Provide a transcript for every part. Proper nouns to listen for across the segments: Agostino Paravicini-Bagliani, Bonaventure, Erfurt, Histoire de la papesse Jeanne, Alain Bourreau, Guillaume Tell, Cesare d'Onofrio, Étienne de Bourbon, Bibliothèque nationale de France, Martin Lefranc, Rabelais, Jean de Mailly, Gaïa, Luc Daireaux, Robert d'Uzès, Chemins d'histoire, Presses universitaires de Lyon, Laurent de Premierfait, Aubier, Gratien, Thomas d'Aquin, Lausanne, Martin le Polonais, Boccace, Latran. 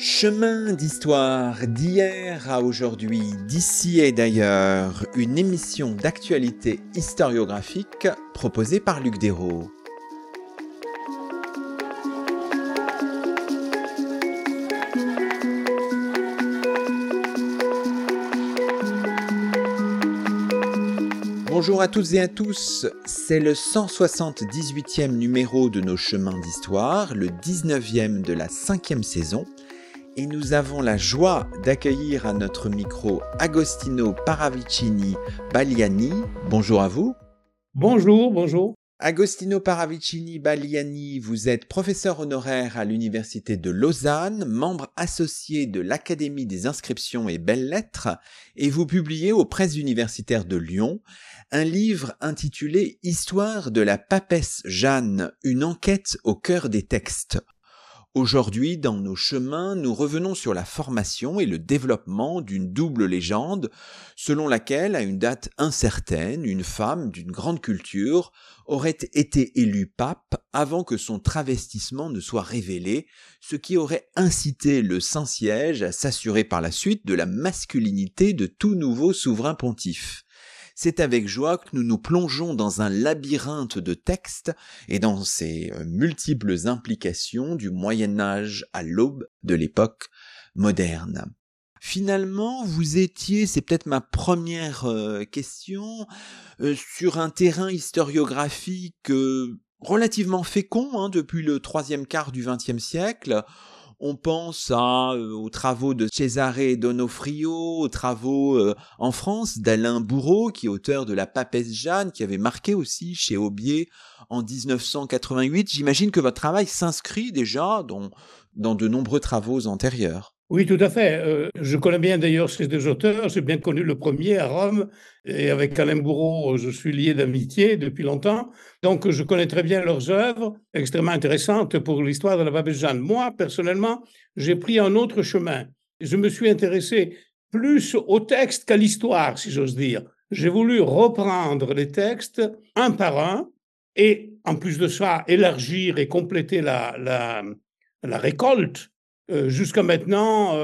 Chemins d'histoire d'hier à aujourd'hui, d'ici et d'ailleurs, une émission d'actualité historiographique proposée par Luc Daireaux. Bonjour à toutes et à tous, c'est le 178e numéro de nos Chemins d'histoire, le 19e de la 5e saison. Et nous avons la joie d'accueillir à notre micro Agostino Paravicini-Bagliani. Bonjour à vous. Bonjour, bonjour. Agostino Paravicini-Bagliani, vous êtes professeur honoraire à l'Université de Lausanne, membre associé de l'Académie des inscriptions et belles-lettres, et vous publiez aux Presses universitaires de Lyon un livre intitulé « Histoire de la papesse Jeanne, une enquête au cœur des textes ». Aujourd'hui, dans nos chemins, nous revenons sur la formation et le développement d'une double légende, selon laquelle, à une date incertaine, une femme d'une grande culture aurait été élue pape avant que son travestissement ne soit révélé, ce qui aurait incité le Saint-Siège à s'assurer par la suite de la masculinité de tout nouveau souverain pontife. C'est avec joie que nous nous plongeons dans un labyrinthe de textes et dans ses multiples implications du Moyen-Âge à l'aube de l'époque moderne. Finalement, vous étiez, c'est peut-être ma première question, sur un terrain historiographique relativement fécond depuis le troisième quart du XXe siècle. On pense aux travaux de Cesare d'Onofrio, aux travaux en France d'Alain Bourreau, qui est auteur de La papesse Jeanne, qui avait marqué aussi chez Aubier en 1988. J'imagine que votre travail s'inscrit déjà dans de nombreux travaux antérieurs. Oui, tout à fait. Je connais bien d'ailleurs ces deux auteurs. J'ai bien connu le premier à Rome et avec Alain Bourreau, je suis lié d'amitié depuis longtemps. Donc, je connais très bien leurs œuvres extrêmement intéressantes pour l'histoire de la papesse Jeanne. Moi, personnellement, j'ai pris un autre chemin. Je me suis intéressé plus au texte qu'à l'histoire, si j'ose dire. J'ai voulu reprendre les textes un par un et, en plus de ça, élargir et compléter la récolte. Jusqu'à maintenant,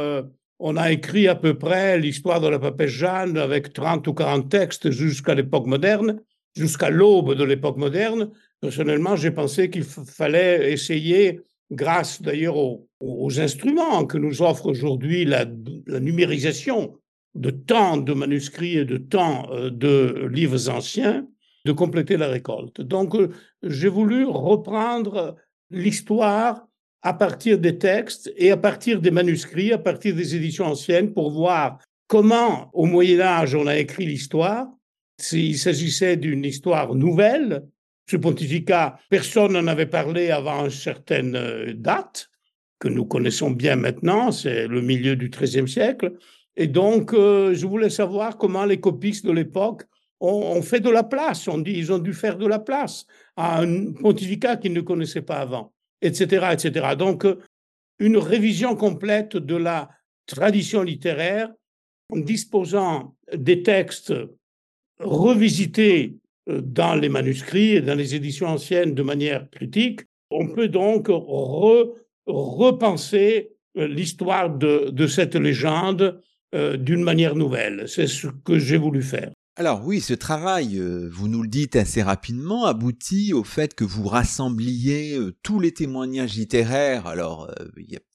on a écrit à peu près l'histoire de la papesse Jeanne avec 30 ou 40 textes jusqu'à l'époque moderne, jusqu'à l'aube de l'époque moderne. Personnellement, j'ai pensé qu'il fallait essayer, grâce d'ailleurs aux instruments que nous offre aujourd'hui la numérisation de tant de manuscrits et de tant de livres anciens, de compléter la récolte. Donc, j'ai voulu reprendre l'histoire à partir des textes et à partir des manuscrits, à partir des éditions anciennes, pour voir comment, au Moyen-Âge, on a écrit l'histoire. S'il s'agissait d'une histoire nouvelle, ce pontificat, personne n'en avait parlé avant une certaine date, que nous connaissons bien maintenant, c'est le milieu du XIIIe siècle. Et donc, je voulais savoir comment les copistes de l'époque ont fait de la place, on dit, ils ont dû faire de la place à un pontificat qu'ils ne connaissaient pas avant. Etc., etc. Donc, une révision complète de la tradition littéraire en disposant des textes revisités dans les manuscrits et dans les éditions anciennes de manière critique. On peut donc repenser l'histoire de cette légende d'une manière nouvelle. C'est ce que j'ai voulu faire. Alors oui, ce travail, vous nous le dites assez rapidement, aboutit au fait que vous rassembliez tous les témoignages littéraires. Alors,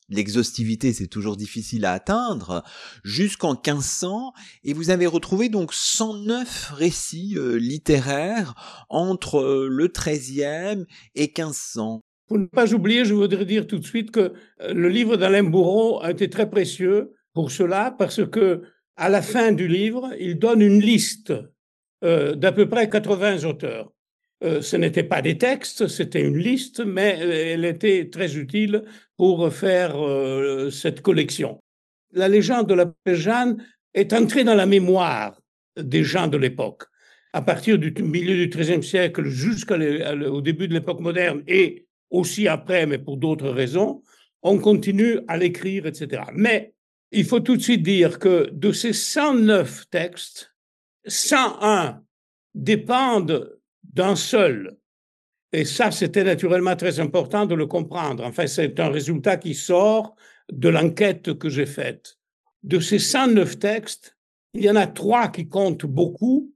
l'exhaustivité, c'est toujours difficile à atteindre, jusqu'en 1500, et vous avez retrouvé donc 109 récits littéraires entre le 13e et 1500. Pour ne pas oublier, je voudrais dire tout de suite que le livre d'Alain Bourreau a été très précieux pour cela, parce que à la fin du livre, il donne une liste d'à peu près 80 auteurs. Ce n'était pas des textes, c'était une liste, mais elle était très utile pour faire cette collection. La légende de la papesse Jeanne est entrée dans la mémoire des gens de l'époque. À partir du milieu du XIIIe siècle jusqu'au début de l'époque moderne et aussi après, mais pour d'autres raisons, on continue à l'écrire, etc. Mais il faut tout de suite dire que de ces 109 textes, 101 dépendent d'un seul. Et ça, c'était naturellement très important de le comprendre. Enfin, c'est un résultat qui sort de l'enquête que j'ai faite. De ces 109 textes, il y en a 3 qui comptent beaucoup,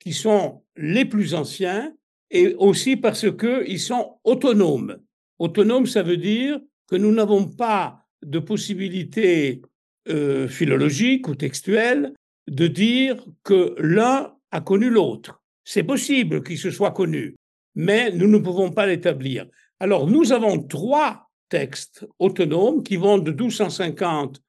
qui sont les plus anciens, et aussi parce qu'ils sont autonomes. Autonome, ça veut dire que nous n'avons pas de possibilité philologique ou textuelle de dire que l'un a connu l'autre. C'est possible qu'ils se soient connus, mais nous ne pouvons pas l'établir. Alors, nous avons 3 textes autonomes qui vont de 1250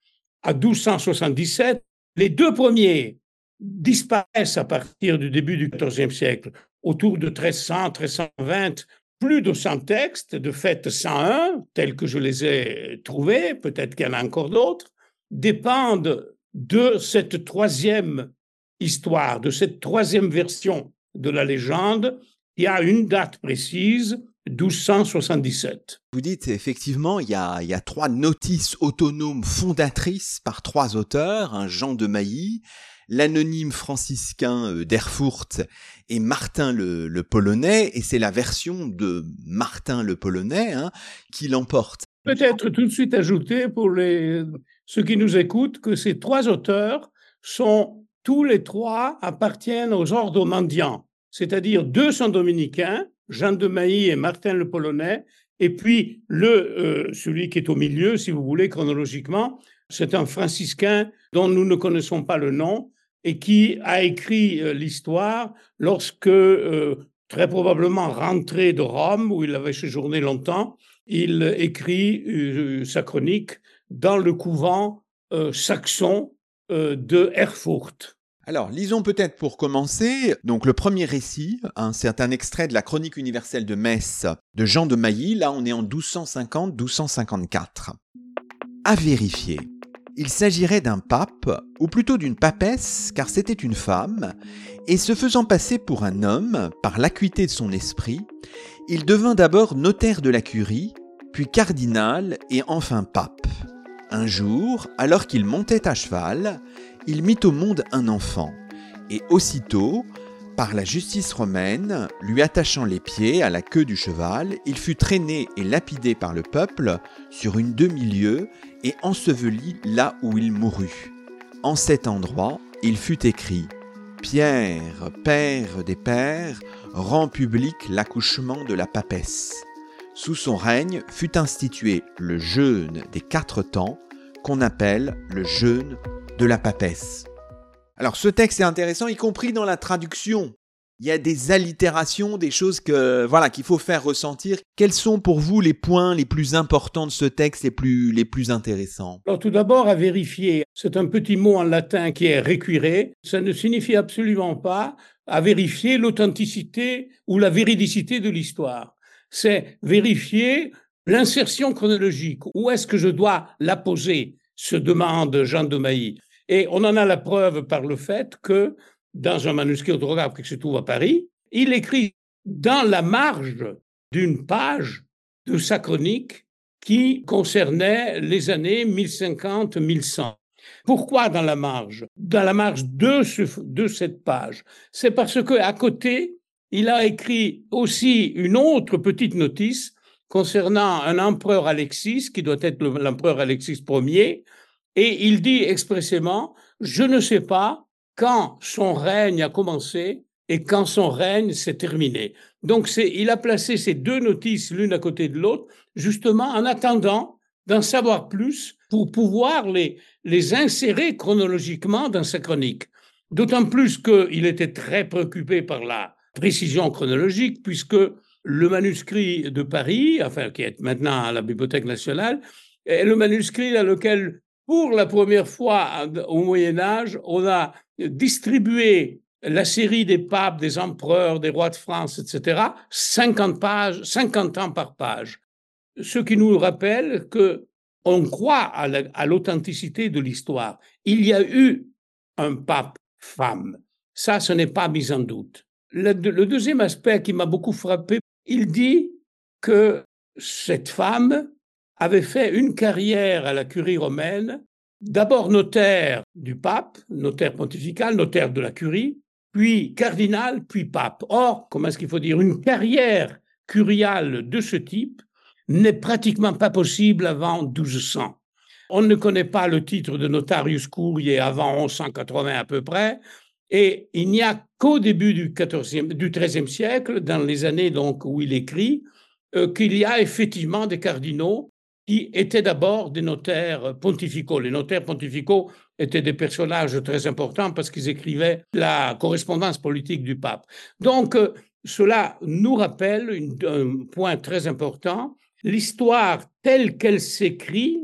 à 1277. Les 2 premiers disparaissent à partir du début du XIVe siècle, autour de 1300, 1320, plus de 100 textes, de fait 101, tels que je les ai trouvés, peut-être qu'il y en a encore d'autres, dépendent de cette 3e histoire, de cette 3e version de la légende, qui a une date précise, 1277. Vous dites effectivement, il y a 3 notices autonomes fondatrices par 3 auteurs, hein, Jean de Mailly, l'anonyme franciscain d'Erfurt et Martin le Polonais, et c'est la version de Martin le Polonais qui l'emporte. Peut-être tout de suite ajouter pour ceux qui nous écoutent que ces 3 auteurs sont tous les 3 appartiennent aux ordres mendiants, c'est-à-dire 2 sont dominicains, Jean de Mailly et Martin le Polonais, et puis celui qui est au milieu, si vous voulez, chronologiquement, c'est un franciscain dont nous ne connaissons pas le nom, et qui a écrit l'histoire lorsque, très probablement rentré de Rome, où il avait séjourné longtemps, il écrit sa chronique dans le couvent saxon de Erfurt. Alors, lisons peut-être pour commencer donc le premier récit, c'est un extrait de la Chronique universelle de Metz de Jean de Mailly, là on est en 1250-1254. À vérifier. Il s'agirait d'un pape, ou plutôt d'une papesse, car c'était une femme, et se faisant passer pour un homme, par l'acuité de son esprit, il devint d'abord notaire de la curie, puis cardinal et enfin pape. Un jour, alors qu'il montait à cheval, il mit au monde un enfant, et aussitôt, par la justice romaine, lui attachant les pieds à la queue du cheval, il fut traîné et lapidé par le peuple sur une demi-lieue et enseveli là où il mourut. En cet endroit, il fut écrit « Pierre, père des pères, rend public l'accouchement de la papesse. » Sous son règne fut institué le jeûne des 4 temps, qu'on appelle le jeûne de la papesse. Alors ce texte est intéressant, y compris dans la traduction. Il y a des allitérations, des choses qu'il faut faire ressentir. Quels sont pour vous les points les plus importants de ce texte, les plus intéressants? Alors tout d'abord, à vérifier. C'est un petit mot en latin qui est require. Ça ne signifie absolument pas à vérifier l'authenticité ou la véridicité de l'histoire. C'est vérifier l'insertion chronologique. Où est-ce que je dois la poser, se demande Jean de Mailly. Et on en a la preuve par le fait que, dans un manuscrit autographe qui se trouve à Paris, il écrit dans la marge d'une page de sa chronique qui concernait les années 1050-1100. Pourquoi dans la marge? Dans la marge de cette page. C'est parce qu'à côté, il a écrit aussi une autre petite notice concernant un empereur Alexis, qui doit être l'empereur Alexis Ier, et il dit expressément « Je ne sais pas quand son règne a commencé et quand son règne s'est terminé ». Donc il a placé ces 2 notices l'une à côté de l'autre, justement en attendant d'en savoir plus pour pouvoir les insérer chronologiquement dans sa chronique. D'autant plus qu'il était très préoccupé par la précision chronologique, puisque le manuscrit de Paris, qui est maintenant à la Bibliothèque nationale, est le manuscrit dans lequel, pour la première fois au Moyen-Âge, on a distribué la série des papes, des empereurs, des rois de France, etc., 50 pages, 50 ans par page. Ce qui nous rappelle qu'on croit à l'authenticité de l'histoire. Il y a eu un pape femme. Ça, ce n'est pas mis en doute. Le deuxième aspect qui m'a beaucoup frappé, il dit que cette femme avait fait une carrière à la curie romaine, d'abord notaire du pape, notaire pontifical, notaire de la curie, puis cardinal, puis pape. Or, comment est-ce qu'il faut dire, une carrière curiale de ce type n'est pratiquement pas possible avant 1200. On ne connaît pas le titre de notarius curiae avant 1180 à peu près, et il n'y a qu'au début du XIIIe siècle, dans les années donc où il écrit, qu'il y a effectivement des cardinaux qui étaient d'abord des notaires pontificaux. Les notaires pontificaux étaient des personnages très importants parce qu'ils écrivaient la correspondance politique du pape. Donc, cela nous rappelle un point très important. L'histoire telle qu'elle s'écrit,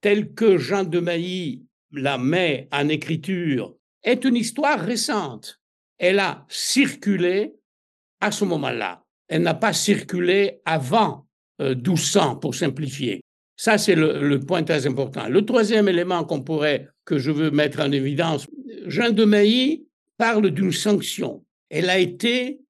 telle que Jean de Mailly la met en écriture, est une histoire récente. Elle a circulé à ce moment-là. Elle n'a pas circulé avant 1200, pour simplifier. Ça, c'est le point très important. Le troisième élément que je veux mettre en évidence, Jean de Mailly parle d'une sanction. Elle a été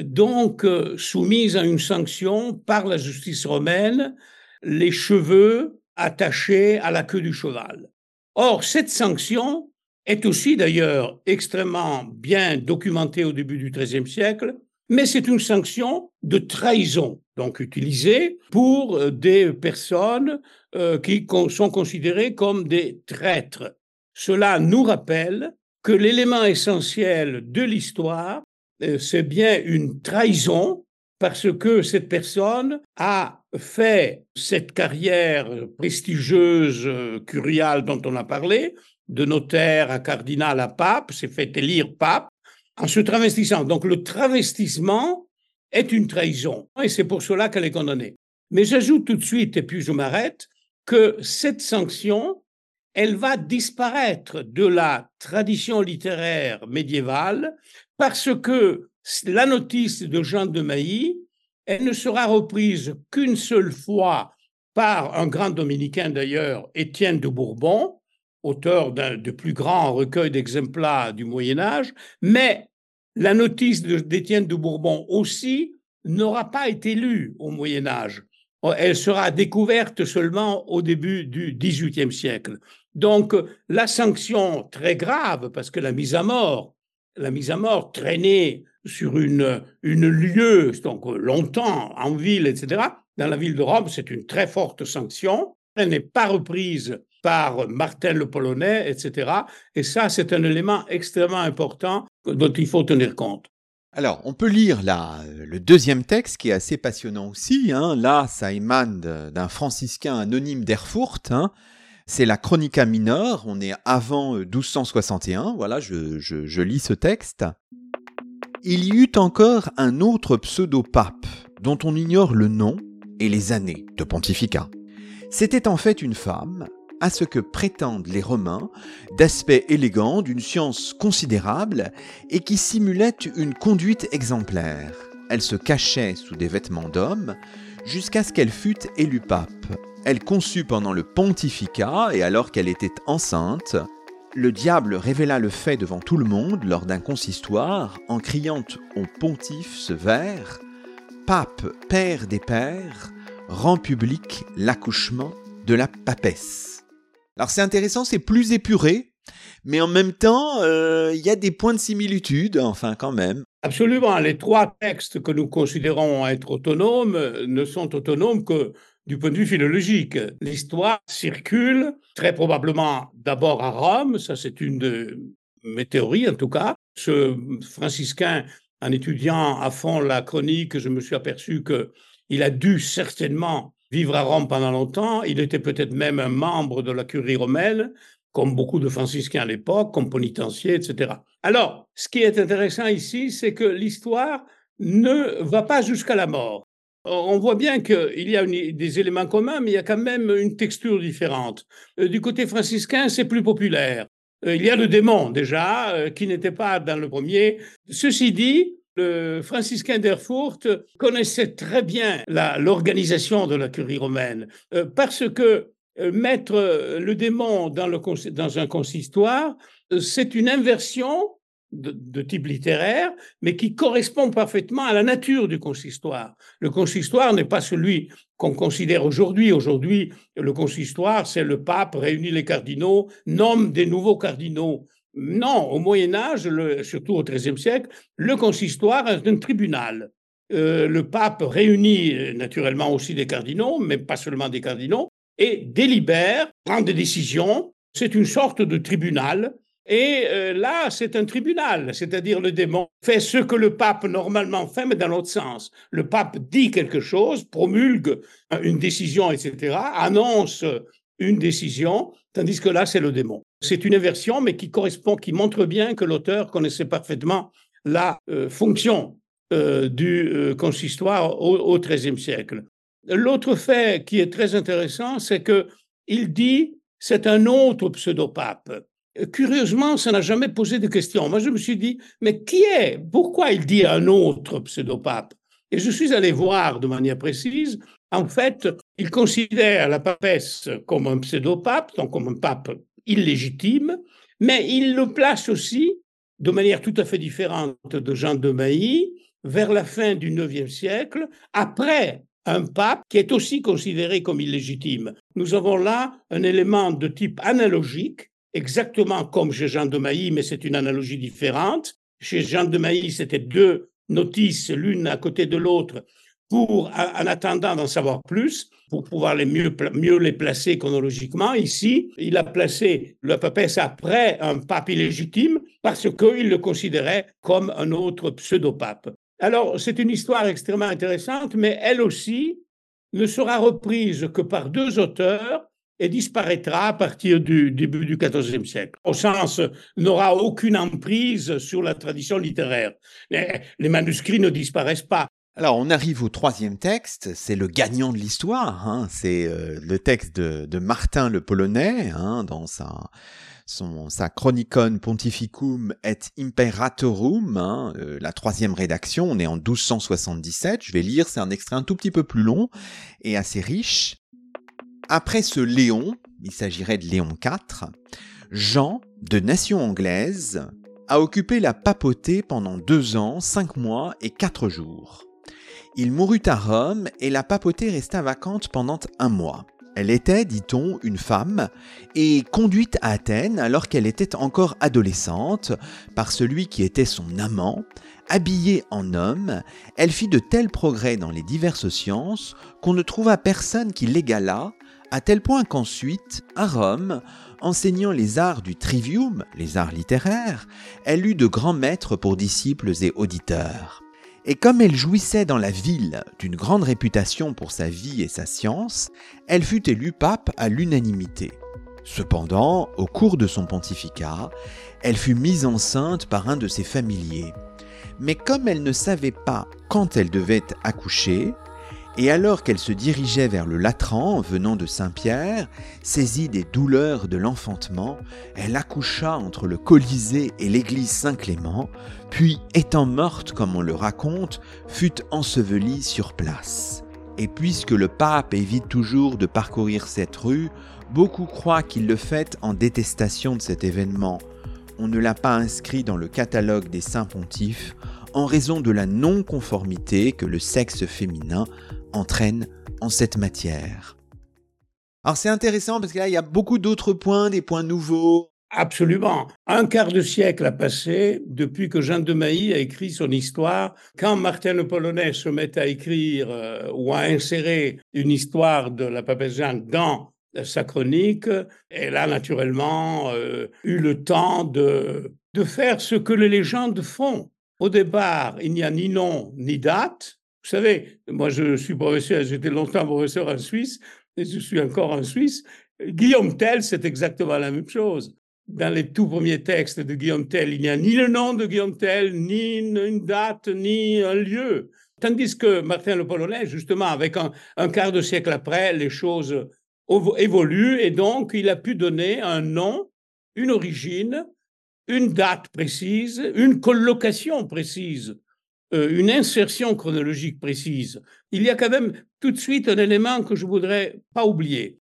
donc soumise à une sanction par la justice romaine, les cheveux attachés à la queue du cheval. Or, cette sanction est aussi d'ailleurs extrêmement bien documentée au début du XIIIe siècle, mais c'est une sanction de trahison, donc utilisée pour des personnes qui sont considérées comme des traîtres. Cela nous rappelle que l'élément essentiel de l'histoire, c'est bien une trahison, parce que cette personne a fait cette carrière prestigieuse curiale dont on a parlé, de notaire à cardinal à pape, s'est fait élire pape, en se travestissant. Donc le travestissement est une trahison, et c'est pour cela qu'elle est condamnée. Mais j'ajoute tout de suite, et puis je m'arrête, que cette sanction, elle va disparaître de la tradition littéraire médiévale, parce que la notice de Jean de Mailly, elle ne sera reprise qu'une seule fois par un grand dominicain d'ailleurs, Étienne de Bourbon, auteur des plus grands recueils d'exemplaires du Moyen-Âge, mais la notice d'Étienne de Bourbon aussi n'aura pas été lue au Moyen-Âge. Elle sera découverte seulement au début du XVIIIe siècle. Donc, la sanction très grave, parce que la mise à mort traînée sur une lieue, donc longtemps, en ville, etc., dans la ville de Rome, c'est une très forte sanction. Elle n'est pas reprise par Martin le Polonais, etc. Et ça, c'est un élément extrêmement important dont il faut tenir compte. Alors, on peut lire le deuxième texte qui est assez passionnant aussi. Là, ça émane d'un franciscain anonyme d'Erfurt. C'est la Chronica Mineure. On est avant 1261. Voilà, je lis ce texte. Il y eut encore un autre pseudo-pape dont on ignore le nom et les années de pontificat. C'était en fait une femme, à ce que prétendent les Romains, d'aspect élégant, d'une science considérable, et qui simulait une conduite exemplaire. Elle se cachait sous des vêtements d'homme, jusqu'à ce qu'elle fût élue pape. Elle conçut pendant le pontificat, et alors qu'elle était enceinte, le diable révéla le fait devant tout le monde lors d'un consistoire, en criant au pontife ce vers « Pape, père des pères, rend public l'accouchement de la papesse ». Alors c'est intéressant, c'est plus épuré, mais en même temps, il y a des points de similitude, enfin quand même. Absolument, les trois textes que nous considérons être autonomes ne sont autonomes que du point de vue philologique. L'histoire circule très probablement d'abord à Rome, ça c'est une de mes théories en tout cas. Ce franciscain, en étudiant à fond la chronique, je me suis aperçu qu'il a dû certainement vivre à Rome pendant longtemps, il était peut-être même un membre de la curie romaine, comme beaucoup de franciscains à l'époque, comme pénitencier, etc. Alors, ce qui est intéressant ici, c'est que l'histoire ne va pas jusqu'à la mort. On voit bien qu'il y a des éléments communs, mais il y a quand même une texture différente. Du côté franciscain, c'est plus populaire. Il y a le démon, déjà, qui n'était pas dans le premier. Ceci dit, le franciscain d'Erfurt connaissait très bien l'organisation de la curie romaine parce que mettre le démon dans un consistoire, c'est une inversion de type littéraire, mais qui correspond parfaitement à la nature du consistoire. Le consistoire n'est pas celui qu'on considère aujourd'hui. Aujourd'hui, le consistoire, c'est le pape réunit les cardinaux, nomme des nouveaux cardinaux. Non, au Moyen-Âge, surtout au XIIIe siècle, le consistoire est un tribunal. Le pape réunit naturellement aussi des cardinaux, mais pas seulement des cardinaux, et délibère, prend des décisions. C'est une sorte de tribunal. Et là, c'est un tribunal, c'est-à-dire le démon fait ce que le pape normalement fait, mais dans l'autre sens. Le pape dit quelque chose, promulgue une décision, etc., annonce une décision, tandis que là, c'est le démon. C'est une inversion, mais qui correspond, qui montre bien que l'auteur connaissait parfaitement la fonction du consistoire au XIIIe siècle. L'autre fait qui est très intéressant, c'est qu'il dit « c'est un autre pseudopape ». Curieusement, ça n'a jamais posé de question. Moi, je me suis dit, mais qui est? Pourquoi il dit un autre pseudopape? Et je suis allé voir de manière précise. En fait, il considère la papesse comme un pseudopape, donc comme un pape illégitime, mais il le place aussi, de manière tout à fait différente de Jean de Mailly, vers la fin du IXe siècle, après un pape qui est aussi considéré comme illégitime. Nous avons là un élément de type analogique, exactement comme chez Jean de Mailly, mais c'est une analogie différente. Chez Jean de Mailly, c'était deux notices, l'une à côté de l'autre, pour, en attendant d'en savoir plus, pour pouvoir mieux les placer chronologiquement. Ici, il a placé la papesse après un pape illégitime parce qu'il le considérait comme un autre pseudopape. Alors, c'est une histoire extrêmement intéressante, mais elle aussi ne sera reprise que par deux auteurs et disparaîtra à partir du début du XIVe siècle. Au sens, n'aura aucune emprise sur la tradition littéraire. Les manuscrits ne disparaissent pas. Alors, on arrive au troisième texte, c'est le gagnant de l'histoire, hein. C'est le texte de Martin le Polonais, hein, dans sa Chronicon Pontificum et Imperatorum, hein, la troisième rédaction, on est en 1277, je vais lire, c'est un extrait un tout petit peu plus long et assez riche. Après ce Léon, il s'agirait de Léon IV, Jean, de nation anglaise, a occupé la papauté pendant 2 ans, 5 mois et 4 jours. Il mourut à Rome et la papauté resta vacante pendant 1 mois. Elle était, dit-on, une femme et conduite à Athènes alors qu'elle était encore adolescente par celui qui était son amant. Habillée en homme, elle fit de tels progrès dans les diverses sciences qu'on ne trouva personne qui l'égalât, à tel point qu'ensuite, à Rome, enseignant les arts du trivium, les arts littéraires, elle eut de grands maîtres pour disciples et auditeurs. Et comme elle jouissait dans la ville d'une grande réputation pour sa vie et sa science, elle fut élue pape à l'unanimité. Cependant, au cours de son pontificat, elle fut mise enceinte par un de ses familiers. Mais comme elle ne savait pas quand elle devait accoucher, et alors qu'elle se dirigeait vers le Latran, venant de Saint-Pierre, saisie des douleurs de l'enfantement, elle accoucha entre le Colisée et l'église Saint-Clément, puis, étant morte comme on le raconte, fut ensevelie sur place. Et puisque le pape évite toujours de parcourir cette rue, beaucoup croient qu'il le fait en détestation de cet événement. On ne l'a pas inscrit dans le catalogue des saints pontifes, en raison de la non-conformité que le sexe féminin entraîne en cette matière. Alors c'est intéressant parce que là, il y a beaucoup d'autres points, des points nouveaux. Absolument. Un quart de siècle a passé depuis que Jean de Mailly a écrit son histoire. Quand Martin le Polonais se met à écrire ou à insérer une histoire de la papesse Jeanne dans sa chronique, elle a naturellement eu le temps de faire ce que les légendes font. Au départ, il n'y a ni nom ni date. Vous savez, moi je suis professeur, j'étais longtemps professeur en Suisse, et je suis encore en Suisse. Guillaume Tell, c'est exactement la même chose. Dans les tout premiers textes de Guillaume Tell, il n'y a ni le nom de Guillaume Tell, ni une date, ni un lieu. Tandis que Martin le Polonais, justement, avec un quart de siècle après, les choses évoluent, et donc il a pu donner un nom, une origine, une date précise, une collocation précise, une insertion chronologique précise. Il y a quand même tout de suite un élément que je ne voudrais pas oublier.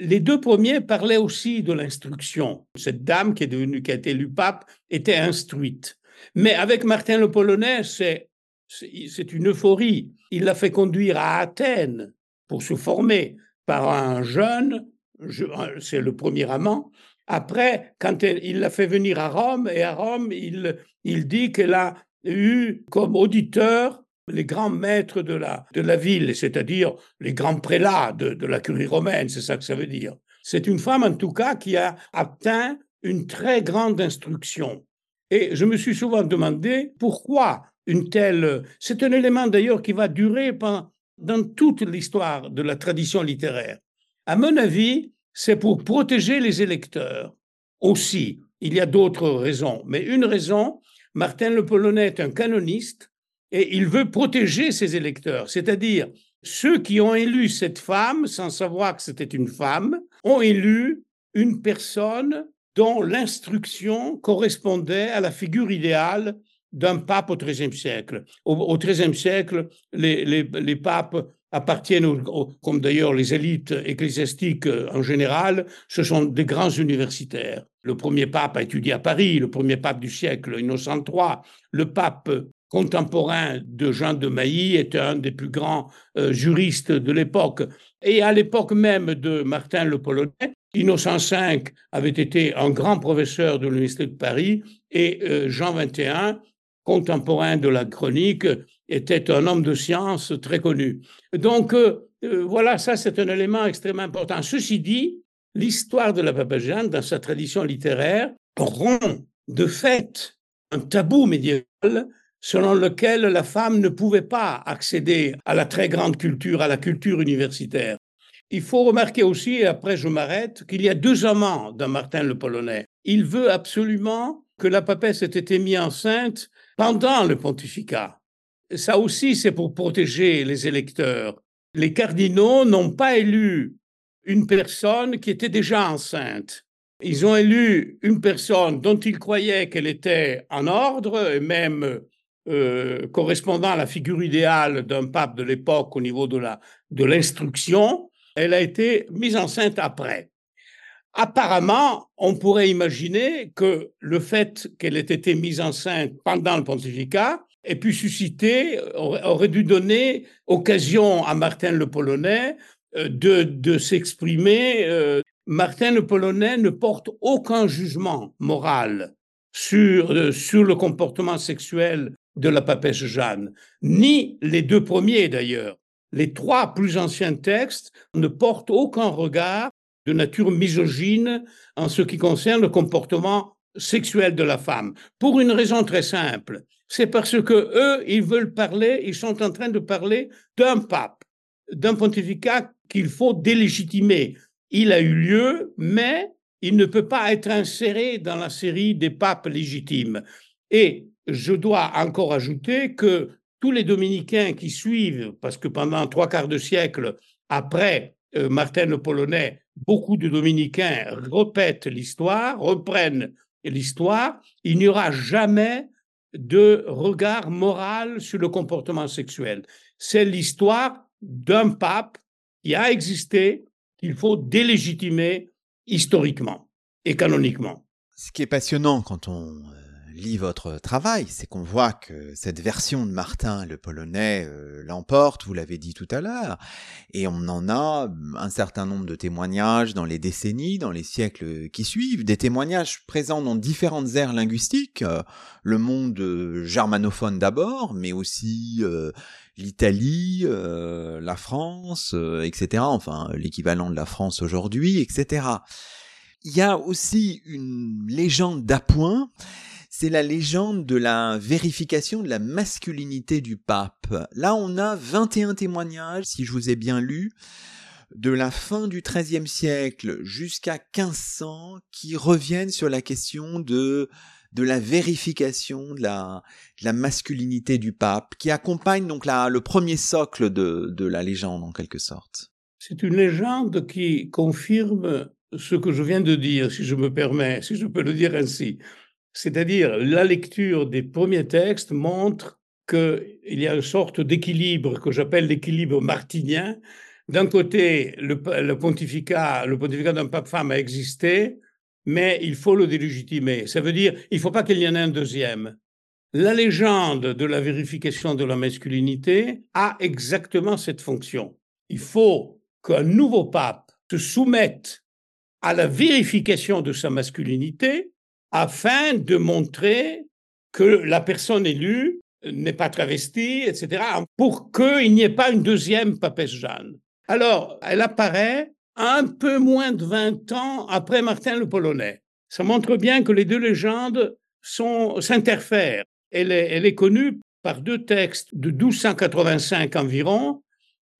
Les deux premiers parlaient aussi de l'instruction. Cette dame qui a été élue pape était instruite. Mais avec Martin le Polonais, c'est une euphorie. Il l'a fait conduire à Athènes pour se former par un jeune, c'est le premier amant. Après, quand il l'a fait venir à Rome, il dit qu'elle a eu comme auditeur les grands maîtres de la ville, c'est-à-dire les grands prélats de la curie romaine, c'est ça que ça veut dire. C'est une femme, en tout cas, qui a atteint une très grande instruction. Et je me suis souvent demandé pourquoi une telle... C'est un élément, d'ailleurs, qui va durer dans toute l'histoire de la tradition littéraire. À mon avis, c'est pour protéger les électeurs. Aussi, il y a d'autres raisons, mais une raison, Martin le Polonais est un canoniste et il veut protéger ses électeurs, c'est-à-dire ceux qui ont élu cette femme, sans savoir que c'était une femme, ont élu une personne dont l'instruction correspondait à la figure idéale d'un pape au XIIIe siècle. Au XIIIe siècle, les papes appartiennent, comme d'ailleurs les élites ecclésiastiques en général, ce sont des grands universitaires. Le premier pape a étudié à Paris, le premier pape du siècle, Innocent III. Le pape contemporain de Jean de Mailly est un des plus grands juristes de l'époque. Et à l'époque même de Martin le Polonais, Innocent V avait été un grand professeur de l'Université de Paris et Jean XXI, contemporain de la chronique, était un homme de science très connu. Donc, voilà, ça, c'est un élément extrêmement important. Ceci dit, l'histoire de la papesse Jeanne, dans sa tradition littéraire, rompt de fait un tabou médiéval selon lequel la femme ne pouvait pas accéder à la très grande culture, à la culture universitaire. Il faut remarquer aussi, et après je m'arrête, qu'il y a deux amants dans Martin le Polonais. Il veut absolument que la papesse ait été mise enceinte pendant le pontificat. Ça aussi, c'est pour protéger les électeurs. Les cardinaux n'ont pas élu une personne qui était déjà enceinte. Ils ont élu une personne dont ils croyaient qu'elle était en ordre et même correspondant à la figure idéale d'un pape de l'époque au niveau de l'instruction. Elle a été mise enceinte après. Apparemment, on pourrait imaginer que le fait qu'elle ait été mise enceinte pendant le pontificat ait pu susciter, aurait dû donner occasion à Martin le Polonais de s'exprimer. Martin le Polonais ne porte aucun jugement moral sur le comportement sexuel de la papesse Jeanne, ni les deux premiers d'ailleurs. Les trois plus anciens textes ne portent aucun regard de nature misogyne en ce qui concerne le comportement sexuel de la femme, pour une raison très simple. C'est parce que eux, ils veulent parler, ils sont en train de parler d'un pape, d'un pontificat qu'il faut délégitimer. Il a eu lieu, mais il ne peut pas être inséré dans la série des papes légitimes. Et je dois encore ajouter que tous les dominicains qui suivent, parce que pendant trois quarts de siècle après Martin le Polonais, beaucoup de dominicains reprennent l'histoire, il n'y aura jamais de regard moral sur le comportement sexuel. C'est l'histoire d'un pape qui a existé, qu'il faut délégitimer historiquement et canoniquement. Ce qui est passionnant quand on lit votre travail, c'est qu'on voit que cette version de Martin le Polonais l'emporte, vous l'avez dit tout à l'heure, et on en a un certain nombre de témoignages dans les décennies, dans les siècles qui suivent, des témoignages présents dans différentes aires linguistiques, le monde germanophone d'abord, mais aussi l'Italie, la France, etc., enfin l'équivalent de la France aujourd'hui, etc. Il y a aussi une légende d'appoint. C'est la légende de la vérification de la masculinité du pape. Là, on a 21 témoignages, si je vous ai bien lu, de la fin du XIIIe siècle jusqu'à 1500, qui reviennent sur la question de la vérification de la masculinité du pape, qui accompagne donc le premier socle de la légende, en quelque sorte. C'est une légende qui confirme ce que je viens de dire, si je me permets, si je peux le dire ainsi. C'est-à-dire, la lecture des premiers textes montre qu'il y a une sorte d'équilibre que j'appelle l'équilibre martinien. D'un côté, le pontificat d'un pape-femme a existé, mais il faut le délégitimer. Ça veut dire qu'il ne faut pas qu'il y en ait un deuxième. La légende de la vérification de la masculinité a exactement cette fonction. Il faut qu'un nouveau pape se soumette à la vérification de sa masculinité, afin de montrer que la personne élue n'est pas travestie, etc., pour qu'il n'y ait pas une deuxième papesse Jeanne. Alors, elle apparaît un peu moins de 20 ans après Martin le Polonais. Ça montre bien que les deux légendes s'interfèrent. Elle est connue par deux textes de 1285 environ,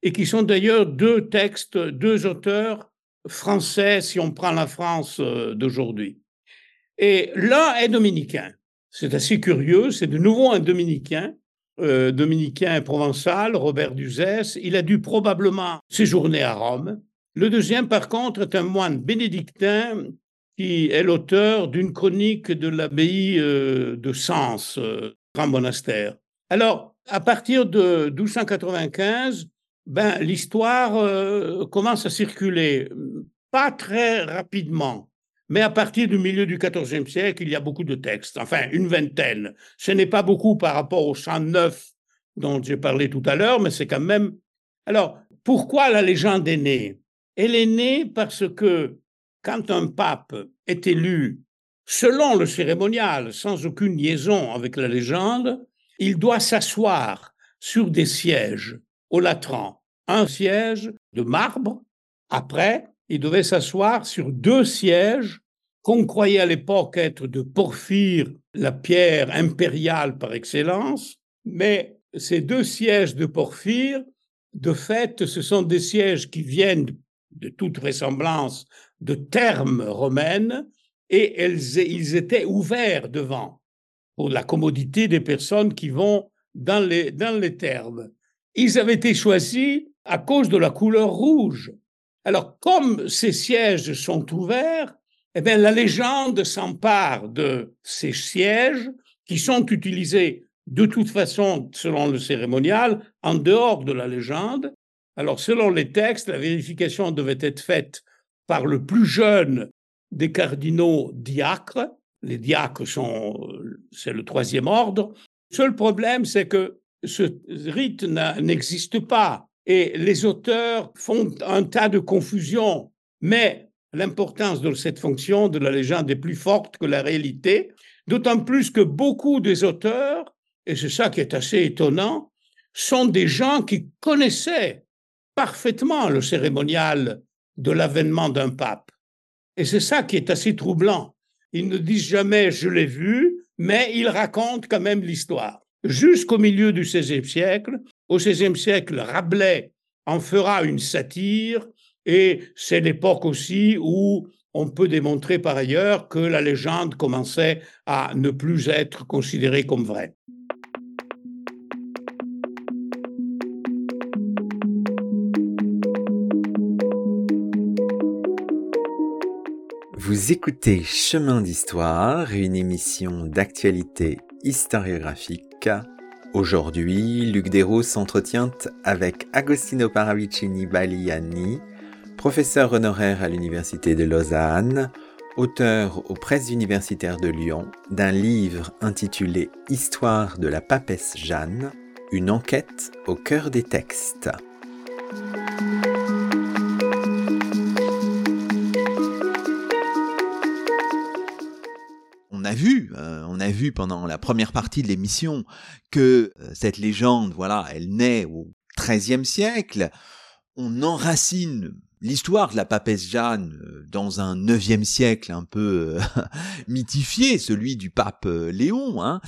et qui sont d'ailleurs deux textes, deux auteurs français, si on prend la France d'aujourd'hui. Et l'un est dominicain. C'est assez curieux, c'est de nouveau un dominicain, dominicain provençal, Robert d'Uzès. Il a dû probablement séjourner à Rome. Le deuxième, par contre, est un moine bénédictin qui est l'auteur d'une chronique de l'abbaye de Sens, grand monastère. Alors, à partir de 1295, l'histoire commence à circuler, pas très rapidement, mais à partir du milieu du XIVe siècle, il y a beaucoup de textes, enfin une vingtaine. Ce n'est pas beaucoup par rapport aux 109 dont j'ai parlé tout à l'heure, mais c'est quand même... Alors, pourquoi la légende est née? Elle est née parce que quand un pape est élu, selon le cérémonial, sans aucune liaison avec la légende, il doit s'asseoir sur des sièges au Latran, un siège de marbre. Après, il devait s'asseoir sur deux sièges qu'on croyait à l'époque être de porphyre, la pierre impériale par excellence. Mais ces deux sièges de porphyre, de fait, ce sont des sièges qui viennent de toute vraisemblance de thermes romaines et ils étaient ouverts devant pour la commodité des personnes qui vont dans les thermes. Ils avaient été choisis à cause de la couleur rouge. Alors, comme ces sièges sont ouverts, eh bien, la légende s'empare de ces sièges qui sont utilisés de toute façon, selon le cérémonial, en dehors de la légende. Alors, selon les textes, la vérification devait être faite par le plus jeune des cardinaux diacres. Les diacres, c'est le troisième ordre. Le seul problème, c'est que ce rite n'existe pas et les auteurs font un tas de confusions, mais l'importance de cette fonction de la légende est plus forte que la réalité, d'autant plus que beaucoup des auteurs, et c'est ça qui est assez étonnant, sont des gens qui connaissaient parfaitement le cérémonial de l'avènement d'un pape. Et c'est ça qui est assez troublant. Ils ne disent jamais « je l'ai vu », mais ils racontent quand même l'histoire. Jusqu'au milieu du XVIe siècle, au XVIe siècle, Rabelais en fera une satire et c'est l'époque aussi où on peut démontrer par ailleurs que la légende commençait à ne plus être considérée comme vraie. Vous écoutez Chemins d'histoire, une émission d'actualité historiographique. Aujourd'hui, Luc Daireaux s'entretient avec Agostino Paravicini-Bagliani, professeur honoraire à l'Université de Lausanne, auteur aux Presses universitaires de Lyon d'un livre intitulé « Histoire de la papesse Jeanne, une enquête au cœur des textes ». On a vu pendant la première partie de l'émission que cette légende, voilà, elle naît au XIIIe siècle. On enracine l'histoire de la papesse Jeanne dans un IXe siècle un peu mythifié, celui du pape Léon, hein.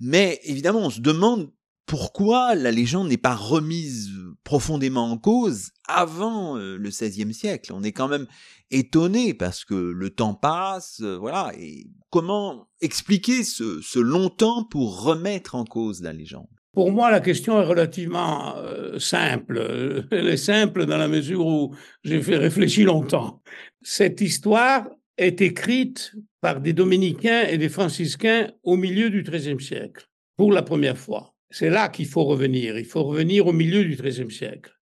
Mais évidemment, on se demande pourquoi la légende n'est pas remise profondément en cause avant le XVIe siècle. On est quand même étonné parce que le temps passe, voilà. Et comment expliquer ce long temps pour remettre en cause la légende? Pour moi, la question est relativement simple. Elle est simple dans la mesure où j'ai fait réfléchir longtemps. Cette histoire est écrite par des dominicains et des franciscains au milieu du XIIIe siècle, pour la première fois. C'est là qu'il faut revenir. Il faut revenir au milieu du XIIIe siècle.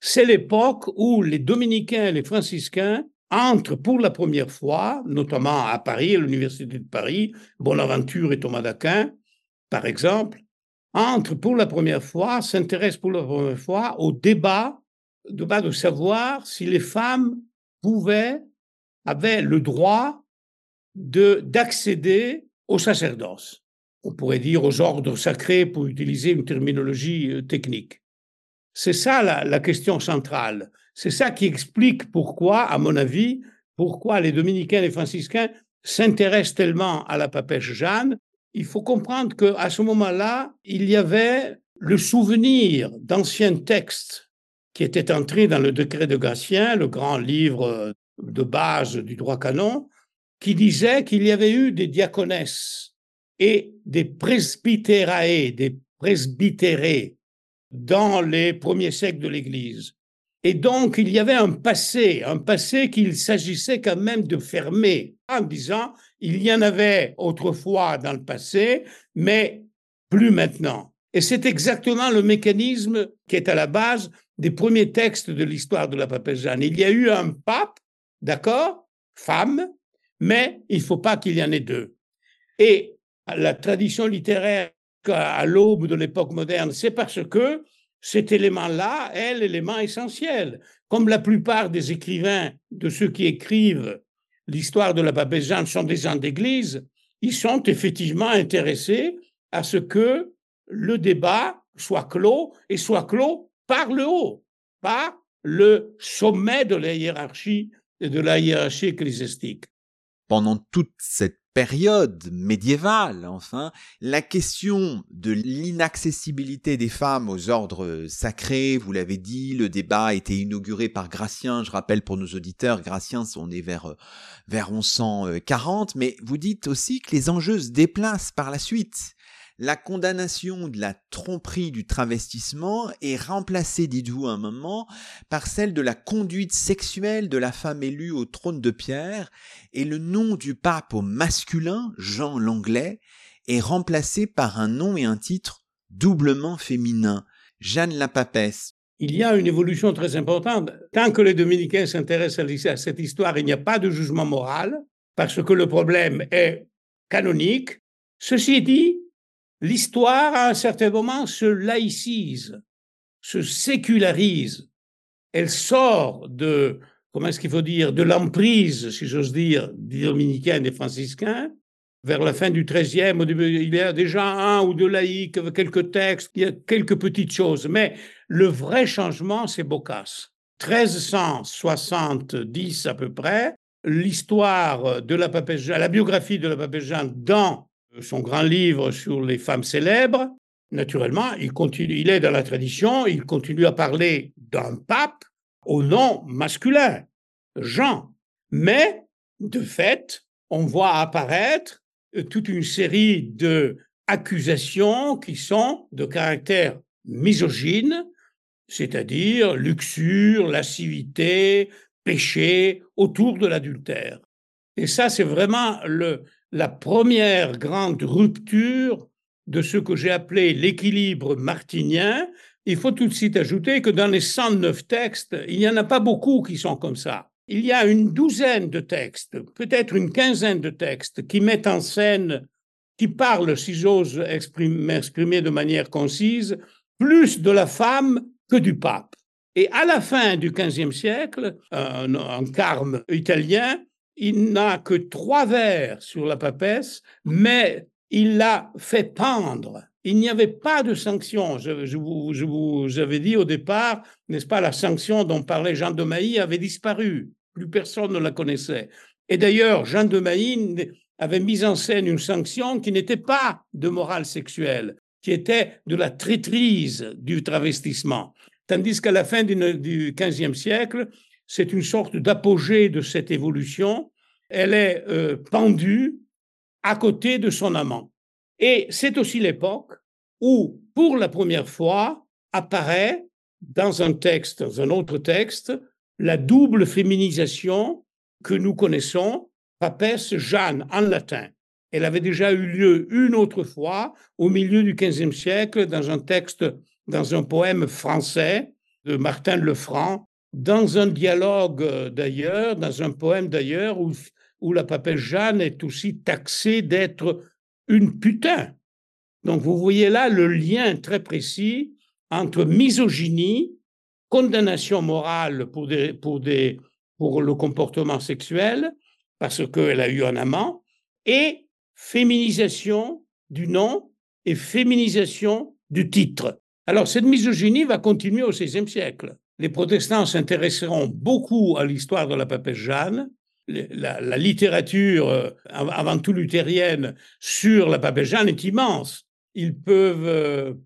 C'est l'époque où les dominicains et les franciscains entrent pour la première fois, notamment à Paris, à l'Université de Paris, Bonaventure et Thomas d'Aquin, par exemple, entrent pour la première fois, s'intéressent pour la première fois au débat de savoir si les femmes avaient le droit d'accéder au sacerdoce. on pourrait dire aux ordres sacrés pour utiliser une terminologie technique. C'est ça la question centrale. C'est ça qui explique pourquoi, à mon avis, pourquoi les dominicains et les franciscains s'intéressent tellement à la papesse Jeanne. Il faut comprendre qu'à ce moment-là, il y avait le souvenir d'anciens textes qui étaient entrés dans le décret de Gratien, le grand livre de base du droit canon, qui disait qu'il y avait eu des diaconesses et des presbyterae, des presbytérés dans les premiers siècles de l'Église. Et donc, il y avait un passé qu'il s'agissait quand même de fermer, en disant, il y en avait autrefois dans le passé, mais plus maintenant. Et c'est exactement le mécanisme qui est à la base des premiers textes de l'histoire de la papesse Jeanne. Il y a eu un pape, d'accord, femme, mais il ne faut pas qu'il y en ait deux. Et la tradition littéraire à l'aube de l'époque moderne, c'est parce que cet élément-là est l'élément essentiel. Comme la plupart des écrivains, de ceux qui écrivent l'histoire de la papesse Jeanne sont des gens d'église, ils sont effectivement intéressés à ce que le débat soit clos et soit clos par le haut, par le sommet de la hiérarchie et de la hiérarchie ecclésiastique. Pendant toute cette période médiévale, enfin, la question de l'inaccessibilité des femmes aux ordres sacrés, vous l'avez dit, le débat a été inauguré par Gratien, je rappelle pour nos auditeurs, Gratien, on est vers 1140, mais vous dites aussi que les enjeux se déplacent par la suite. La condamnation de la tromperie du travestissement est remplacée, dites-vous à un moment, par celle de la conduite sexuelle de la femme élue au trône de pierre, et le nom du pape au masculin, Jean l'Anglais, est remplacé par un nom et un titre doublement féminin, Jeanne la papesse. Il y a une évolution très importante. Tant que les dominicains s'intéressent à cette histoire, il n'y a pas de jugement moral, parce que le problème est canonique. Ceci dit, l'histoire, à un certain moment, se laïcise, se sécularise. Elle sort de, comment est-ce qu'il faut dire, de l'emprise, si j'ose dire, des dominicains et des franciscains. Vers la fin du XIIIe, au début, il y a déjà un ou deux laïcs, quelques textes, il y a quelques petites choses. Mais le vrai changement, c'est Boccace. 1370 à peu près, l'histoire de la papesse Jeanne, la biographie de la papesse Jeanne dans son grand livre sur les femmes célèbres, naturellement, il est dans la tradition, il continue à parler d'un pape au nom masculin, Jean. Mais, de fait, on voit apparaître toute une série d'accusations qui sont de caractère misogyne, c'est-à-dire luxure, lascivité, péché, autour de l'adultère. Et ça, c'est vraiment la première grande rupture de ce que j'ai appelé l'équilibre martinien. Il faut tout de suite ajouter que dans les 109 textes, il n'y en a pas beaucoup qui sont comme ça. Il y a une douzaine de textes, peut-être une quinzaine de textes qui mettent en scène, qui parlent, si j'ose m'exprimer de manière concise, plus de la femme que du pape. Et à la fin du XVe siècle, un carme italien, il n'a que 3 vers sur la papesse, mais il l'a fait pendre. Il n'y avait pas de sanction. Je vous avais dit au départ, n'est-ce pas, la sanction dont parlait Jean de Mailly avait disparu. Plus personne ne la connaissait. Et d'ailleurs, Jean de Mailly avait mis en scène une sanction qui n'était pas de morale sexuelle, qui était de la traîtrise du travestissement. Tandis qu'à la fin du XVe siècle, c'est une sorte d'apogée de cette évolution. Elle est pendue à côté de son amant. Et c'est aussi l'époque où, pour la première fois, apparaît dans un autre texte, la double féminisation que nous connaissons, papesse Jeanne en latin. Elle avait déjà eu lieu une autre fois au milieu du XVe siècle dans un poème français de Martin Lefranc, dans un dialogue d'ailleurs, dans un poème d'ailleurs, où la papesse Jeanne est aussi taxée d'être une putain. Donc vous voyez là le lien très précis entre misogynie, condamnation morale pour le comportement sexuel, parce qu'elle a eu un amant, et féminisation du nom et féminisation du titre. Alors, cette misogynie va continuer au XVIe siècle. Les protestants s'intéresseront beaucoup à l'histoire de la papesse Jeanne. La littérature, avant tout luthérienne, sur la papesse Jeanne est immense. Ils peuvent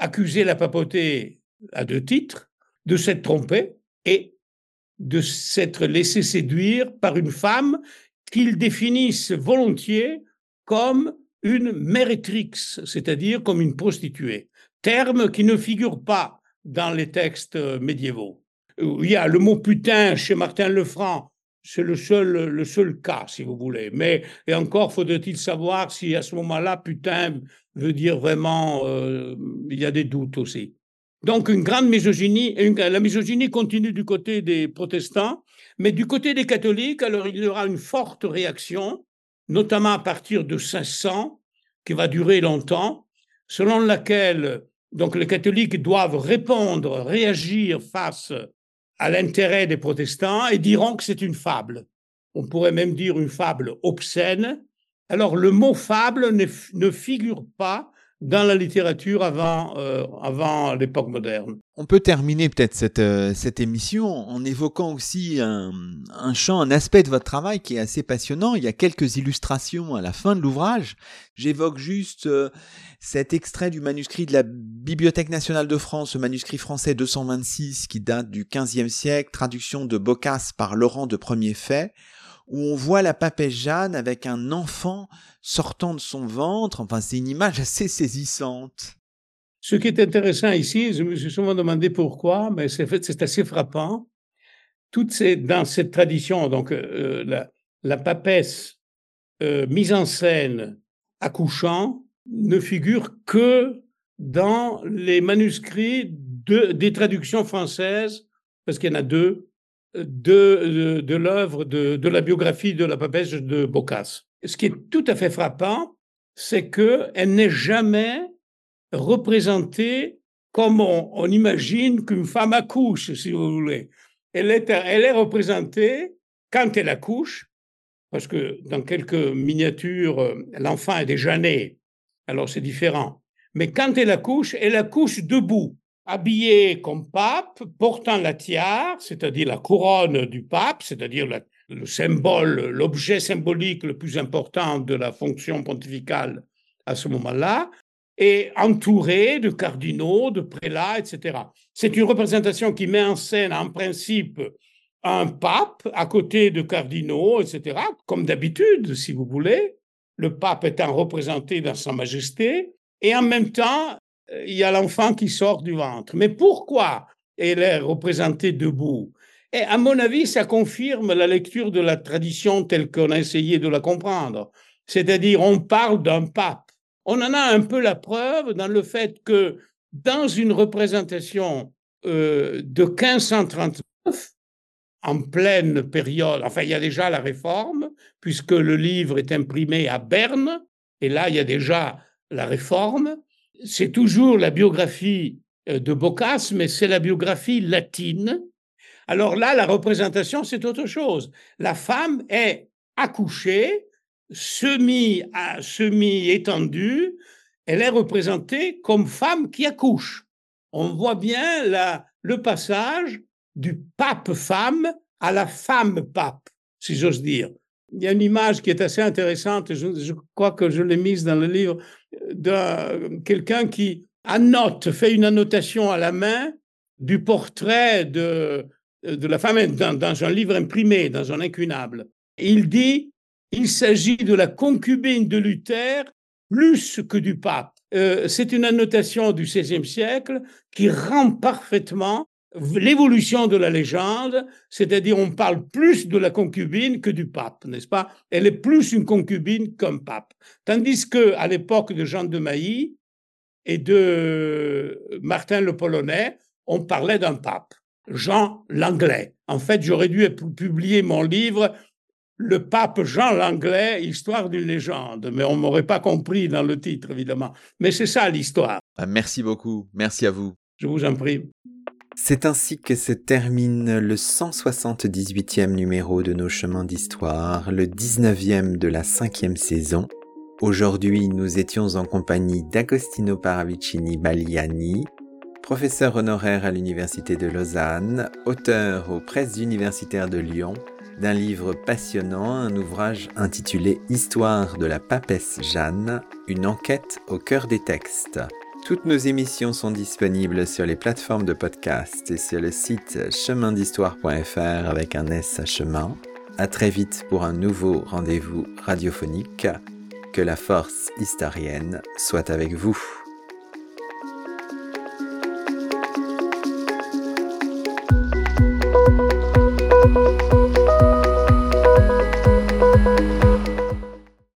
accuser la papauté à deux titres, de s'être trompée et de s'être laissé séduire par une femme qu'ils définissent volontiers comme une mérétrix, c'est-à-dire comme une prostituée, terme qui ne figure pas dans les textes médiévaux. Il y a le mot putain chez Martin Lefranc, c'est le seul cas, si vous voulez. Mais, et encore, faudrait-il savoir si à ce moment-là, putain veut dire vraiment, il y a des doutes aussi. Donc une grande misogynie, la misogynie continue du côté des protestants, mais du côté des catholiques, alors il y aura une forte réaction, notamment à partir de 500, qui va durer longtemps, selon laquelle donc, les catholiques doivent répondre, réagir face à l'intérêt des protestants et diront que c'est une fable. On pourrait même dire une fable obscène. Alors le mot fable ne figure pas dans la littérature avant l'époque moderne. On peut terminer peut-être cette émission en évoquant aussi un aspect de votre travail qui est assez passionnant. Il y a quelques illustrations à la fin de l'ouvrage. J'évoque juste cet extrait du manuscrit de la Bibliothèque nationale de France, ce manuscrit français 226 qui date du XVe siècle, traduction de Boccace par Laurent de Premierfait, où on voit la papesse Jeanne avec un enfant sortant de son ventre. Enfin, c'est une image assez saisissante. Ce qui est intéressant ici, je me suis souvent demandé pourquoi, mais c'est assez frappant. Dans cette tradition, donc la papesse mise en scène accouchant ne figure que dans les manuscrits des traductions françaises, parce qu'il y en a deux, de l'œuvre de la biographie de la papesse de Boccace. Ce qui est tout à fait frappant, c'est qu'elle n'est jamais représentée comme on imagine qu'une femme accouche, si vous voulez. Elle est représentée quand elle accouche, parce que dans quelques miniatures, l'enfant est déjà né, alors c'est différent. Mais quand elle accouche debout, habillée comme pape, portant la tiare, c'est-à-dire la couronne du pape, c'est-à-dire le symbole, l'objet symbolique le plus important de la fonction pontificale à ce moment-là, et entourée de cardinaux, de prélats, etc. C'est une représentation qui met en scène, en principe, un pape à côté de cardinaux, etc., comme d'habitude, si vous voulez, le pape étant représenté dans sa majesté, et en même temps, il y a l'enfant qui sort du ventre. Mais pourquoi elle est représentée debout? Et à mon avis, ça confirme la lecture de la tradition telle qu'on a essayé de la comprendre. C'est-à-dire, on parle d'un pape. On en a un peu la preuve dans le fait que dans une représentation de 1539, en pleine période, enfin, il y a déjà la Réforme, puisque le livre est imprimé à Berne, et là, il y a déjà la Réforme. C'est toujours la biographie de Boccace, mais c'est la biographie latine. Alors là, la représentation, c'est autre chose. La femme est accouchée, semi-étendue. Elle est représentée comme femme qui accouche. On voit bien le passage du pape-femme à la femme-pape, si j'ose dire. Il y a une image qui est assez intéressante, je crois que je l'ai mise dans le livre, de quelqu'un qui annote, fait une annotation à la main du portrait de la femme dans un livre imprimé, dans un incunable. Il dit « Il s'agit de la concubine de Luther plus que du pape ». C'est une annotation du XVIe siècle qui rend parfaitement l'évolution de la légende, c'est-à-dire on parle plus de la concubine que du pape, n'est-ce pas? Elle est plus une concubine qu'un pape. Tandis qu'à l'époque de Jean de Mailly et de Martin le Polonais, on parlait d'un pape, Jean l'Anglais. En fait, j'aurais dû publier mon livre « Le pape Jean l'Anglais, histoire d'une légende », mais on ne m'aurait pas compris dans le titre, évidemment. Mais c'est ça l'histoire. Merci beaucoup, merci à vous. Je vous en prie. C'est ainsi que se termine le 178e numéro de nos Chemins d'Histoire, le 19e de la 5e saison. Aujourd'hui, nous étions en compagnie d'Agostino Paravicini-Bagliani, professeur honoraire à l'Université de Lausanne, auteur aux Presses universitaires de Lyon, d'un livre passionnant, un ouvrage intitulé « Histoire de la papesse Jeanne, une enquête au cœur des textes ». Toutes nos émissions sont disponibles sur les plateformes de podcast et sur le site cheminsdhistoire.fr avec un S à chemin. À très vite pour un nouveau rendez-vous radiophonique. Que la force historienne soit avec vous.